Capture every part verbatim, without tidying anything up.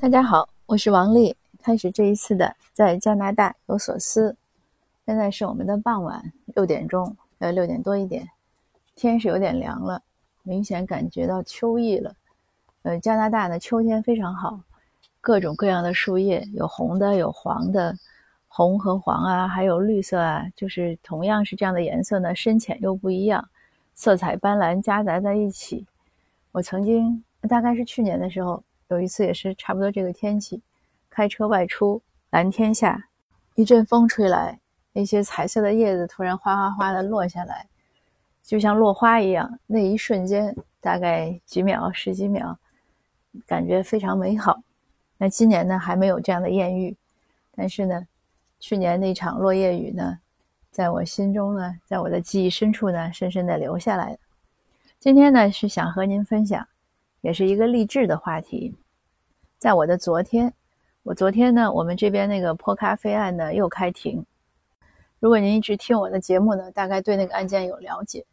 大家好，我是王丽。开始这一次的在加拿大有所思。现在是我们的傍晚六点钟，呃六点多一点，天是有点凉了，明显感觉到秋意了。呃，加拿大的秋天非常好，各种各样的树叶，有红的，有黄的，红和黄啊，还有绿色啊，就是同样是这样的颜色呢，深浅又不一样，色彩斑斓夹杂在一起。我曾经大概是去年的时候。有一次也是差不多这个天气，开车外出，蓝天下，一阵风吹来，那些彩色的叶子突然哗哗哗地落下来，就像落花一样，那一瞬间大概几秒十几秒，感觉非常美好。那今年呢还没有这样的艳遇，但是呢去年那场落叶雨呢，在我心中呢，在我的记忆深处呢，深深地留下来了。今天呢是想和您分享，也是一个励志的话题。在我的昨天，我昨天呢，我们这边那个泼咖啡案呢又开庭。如果您一直听我的节目呢，大概对那个案件有了解。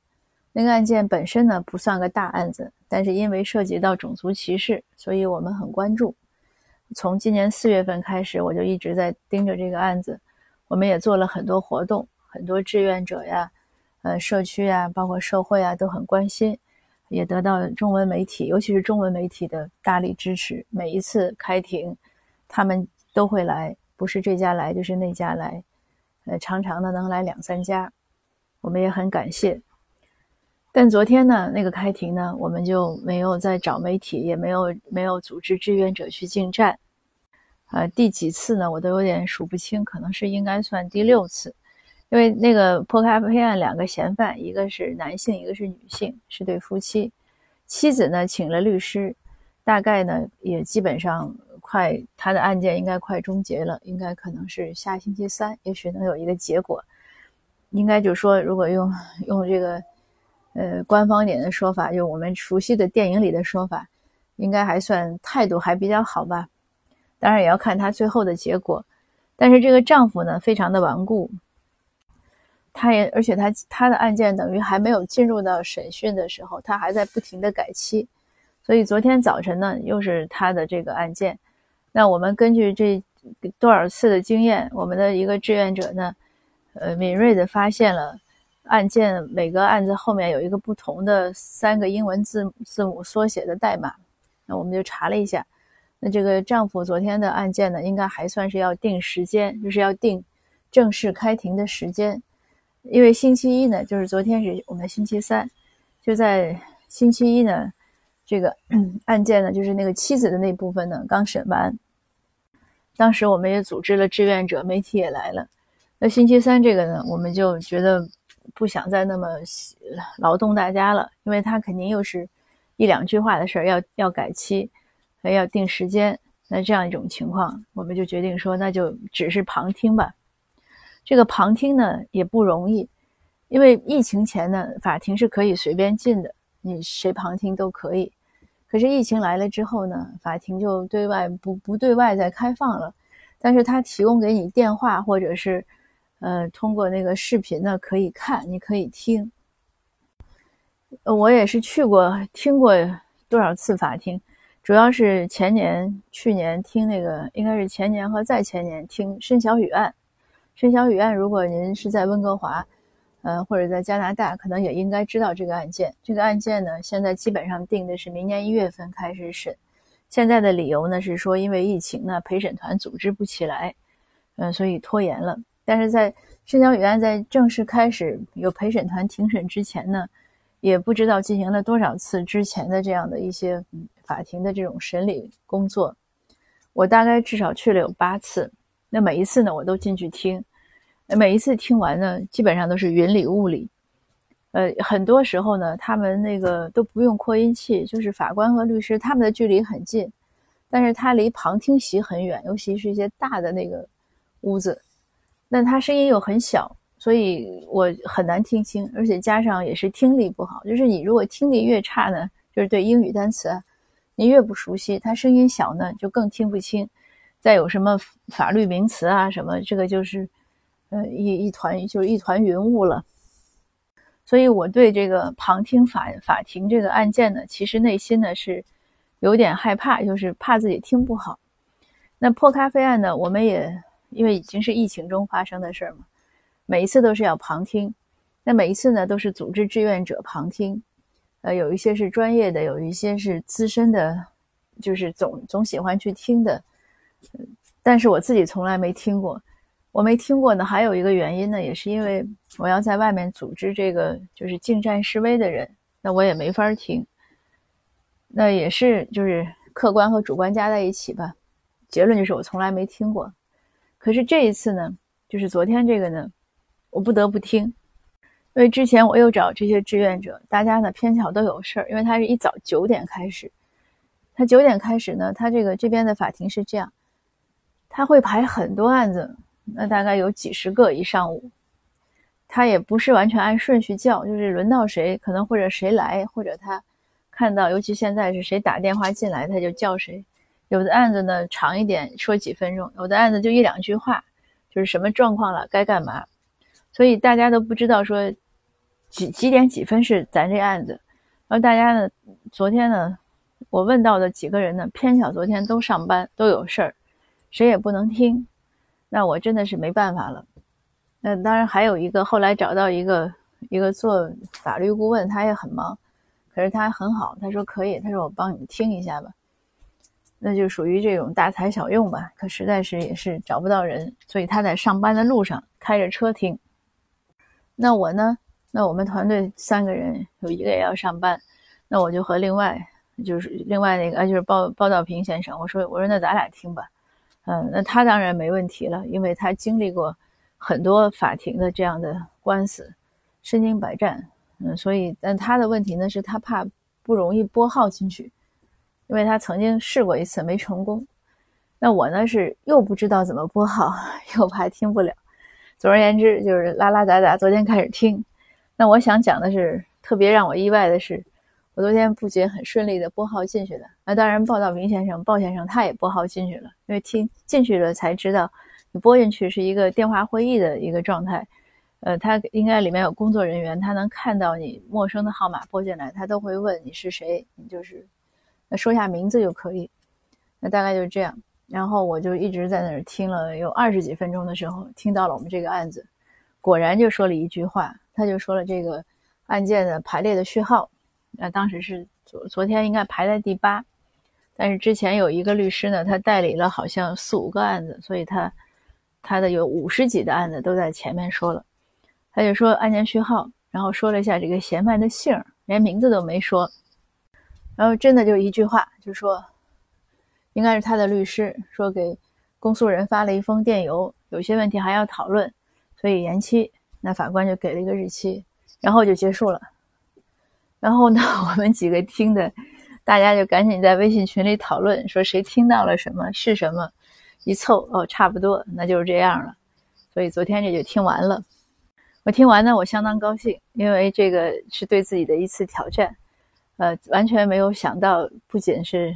那个案件本身呢不算个大案子，但是因为涉及到种族歧视，所以我们很关注。从今年四月份开始，我就一直在盯着这个案子。我们也做了很多活动，很多志愿者呀，呃，社区呀，包括社会啊，都很关心。也得到中文媒体，尤其是中文媒体的大力支持。每一次开庭他们都会来，不是这家来就是那家来，呃，常常的能来两三家，我们也很感谢。但昨天呢那个开庭呢，我们就没有再找媒体，也没有没有组织志愿者去进站。呃，第几次呢我都有点数不清，可能是应该算第六次。因为那个泼咖啡案两个嫌犯，一个是男性，一个是女性，是对夫妻。妻子呢请了律师，大概呢也基本上快，他的案件应该快终结了，应该可能是下星期三，也许能有一个结果。应该就说，如果用用这个呃官方点的说法，就我们熟悉的电影里的说法，应该还算态度还比较好吧。当然也要看他最后的结果。但是这个丈夫呢非常的顽固。他也，而且他他的案件等于还没有进入到审讯的时候，他还在不停的改期，所以昨天早晨呢，又是他的这个案件。那我们根据这多少次的经验，我们的一个志愿者呢，呃，敏锐的发现了案件每个案子后面有一个不同的三个英文字母字母缩写的代码。那我们就查了一下，那这个丈夫昨天的案件呢，应该还算是要定时间，就是要定正式开庭的时间。因为星期一呢，就是昨天是我们星期三，就在星期一呢，这个案件呢，就是那个妻子的那部分呢，刚审完。当时我们也组织了志愿者，媒体也来了。那星期三这个呢，我们就觉得不想再那么劳动大家了，因为他肯定又是一两句话的事儿，要要改期，还要定时间。那这样一种情况，我们就决定说，那就只是旁听吧。这个旁听呢也不容易，因为疫情前呢法庭是可以随便进的，你谁旁听都可以。可是疫情来了之后呢，法庭就对外不不对外再开放了，但是他提供给你电话或者是呃通过那个视频呢可以看，你可以听。我也是去过听过多少次法庭，主要是前年去年听那个，应该是前年和再前年听申小雨案。申小雨案，如果您是在温哥华，呃，或者在加拿大，可能也应该知道这个案件。这个案件呢，现在基本上定的是明年一月份开始审。现在的理由呢是说，因为疫情呢，陪审团组织不起来，嗯、呃，所以拖延了。但是在申小雨案在正式开始有陪审团庭审之前呢，也不知道进行了多少次之前的这样的一些法庭的这种审理工作。我大概至少去了有八次。那每一次呢我都进去听，每一次听完呢基本上都是云里雾里，呃，很多时候呢他们那个都不用扩音器，就是法官和律师他们的距离很近，但是他离旁听席很远，尤其是一些大的那个屋子，那他声音又很小，所以我很难听清，而且加上也是听力不好，就是你如果听力越差呢，就是对英语单词啊，你越不熟悉，他声音小呢就更听不清。再有什么法律名词啊什么，这个就是呃一一团就是一团云雾了。所以我对这个旁听法法庭这个案件呢，其实内心呢是有点害怕，就是怕自己听不好。那破咖啡案呢，我们也因为已经是疫情中发生的事儿嘛，每一次都是要旁听，那每一次呢都是组织志愿者旁听，呃，有一些是专业的，有一些是资深的，就是总总喜欢去听的，但是我自己从来没听过。我没听过呢，还有一个原因呢，也是因为我要在外面组织这个就是进站示威的人，那我也没法听。那也是就是客观和主观加在一起吧，结论就是我从来没听过。可是这一次呢，就是昨天这个呢，我不得不听，因为之前我又找这些志愿者，大家呢偏巧都有事儿，因为他是一早九点开始，他九点开始呢，他这个这边的法庭是这样，他会排很多案子，那大概有几十个一上午，他也不是完全按顺序叫，就是轮到谁可能或者谁来，或者他看到尤其现在是谁打电话进来他就叫谁，有的案子呢长一点说几分钟，有的案子就一两句话，就是什么状况了该干嘛，所以大家都不知道说几几点几分是咱这案子。然后大家呢昨天呢我问到的几个人呢偏巧昨天都上班都有事儿，谁也不能听，那我真的是没办法了。那当然还有一个后来找到一个一个做法律顾问，他也很忙，可是他很好，他说可以，他说我帮你们听一下吧，那就属于这种大材小用吧，可实在是也是找不到人，所以他在上班的路上开着车听。那我呢，那我们团队三个人有一个也要上班，那我就和另外就是另外那个就是包包道平先生，我说我说那咱俩听吧，嗯，那他当然没问题了，因为他经历过很多法庭的这样的官司，身经百战。嗯，所以但他的问题呢是他怕不容易拨号进去，因为他曾经试过一次没成功。那我呢是又不知道怎么拨号，又怕听不了。总而言之就是拉拉杂杂，昨天开始听。那我想讲的是特别让我意外的是，我昨天不仅很顺利的拨号进去了，那当然鲍道明先生鲍先生他也拨号进去了，因为听进去了才知道你拨进去是一个电话会议的一个状态。呃，他应该里面有工作人员，他能看到你陌生的号码拨进来，他都会问你是谁，你就是说下名字就可以，那大概就是这样。然后我就一直在那儿听了有二十几分钟的时候，听到了我们这个案子，果然就说了一句话，他就说了这个案件的排列的序号，那当时是昨昨天应该排在第八，但是之前有一个律师呢，他代理了好像四五个案子，所以他他的有五十几的案子都在前面说了，他就说案件序号，然后说了一下这个嫌犯的姓，连名字都没说，然后真的就一句话，就说应该是他的律师说给公诉人发了一封电邮，有些问题还要讨论，所以延期，那法官就给了一个日期，然后就结束了。然后呢我们几个听的大家就赶紧在微信群里讨论，说谁听到了什么是什么，一凑哦差不多那就是这样了，所以昨天这就听完了。我听完呢我相当高兴，因为这个是对自己的一次挑战，呃，完全没有想到，不仅是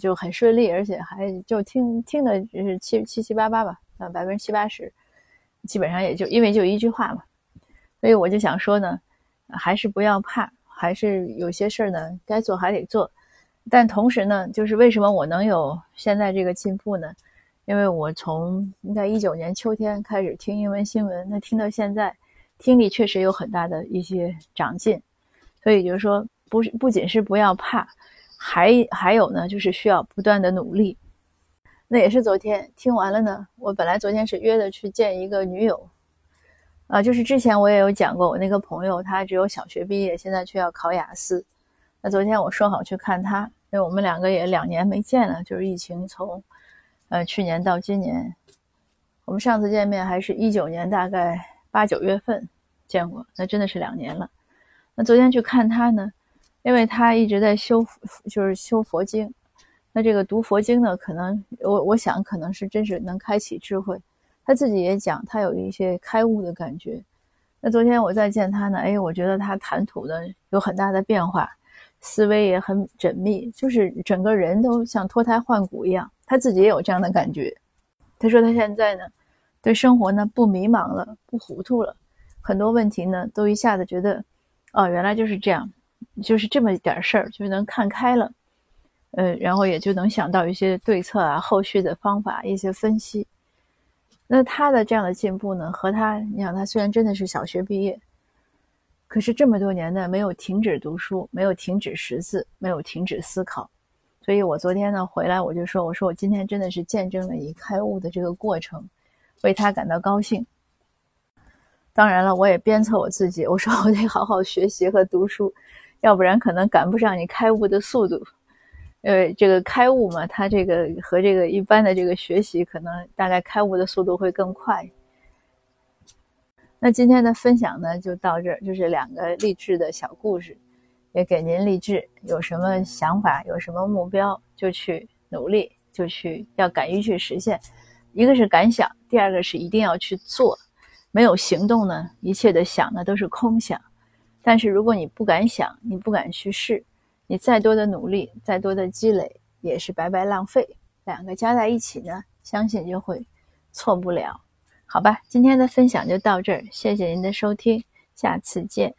就很顺利，而且还就听听的就是七七七八八吧，呃，百分之七八十，基本上也就因为就一句话嘛，所以我就想说呢，还是不要怕，还是有些事儿呢该做还得做，但同时呢，就是为什么我能有现在这个进步呢？因为我从应该一九年秋天开始听英文新闻，那听到现在。听力确实有很大的一些长进，所以就是说不是不仅是不要怕，还还有呢就是需要不断的努力。那也是昨天听完了呢，我本来昨天是约的去见一个女友啊，就是之前我也有讲过，我那个朋友她只有小学毕业，现在却要考雅思，那昨天我说好去看她，因为我们两个也两年没见了，就是疫情从呃去年到今年，我们上次见面还是一九年大概八九月份见过，那真的是两年了。那昨天去看他呢，因为他一直在修就是修佛经，那这个读佛经呢可能我我想可能是真是能开启智慧，他自己也讲他有一些开悟的感觉。那昨天我再见他呢，哎，我觉得他谈吐呢有很大的变化，思维也很缜密，就是整个人都像脱胎换骨一样，他自己也有这样的感觉。他说他现在呢对生活呢不迷茫了，不糊涂了，很多问题呢都一下子觉得哦原来就是这样，就是这么一点事儿就能看开了。呃，然后也就能想到一些对策啊，后续的方法，一些分析。那他的这样的进步呢，和他，你想他虽然真的是小学毕业，可是这么多年呢，没有停止读书，没有停止识字，没有停止思考。所以我昨天呢回来，我就说，我说我今天真的是见证了以开悟的这个过程，为他感到高兴。当然了，我也鞭策我自己，我说我得好好学习和读书，要不然可能赶不上你开悟的速度。因为这个开悟嘛，它这个和这个一般的这个学习，可能大概开悟的速度会更快。那今天的分享呢就到这儿，就是两个励志的小故事，也给您励志，有什么想法，有什么目标，就去努力，就去，要敢于去实现。一个是敢想，第二个是一定要去做。没有行动呢，一切的想呢都是空想。但是如果你不敢想，你不敢去试，你再多的努力，再多的积累也是白白浪费。两个加在一起呢，相信就会错不了。好吧，今天的分享就到这儿，谢谢您的收听，下次见。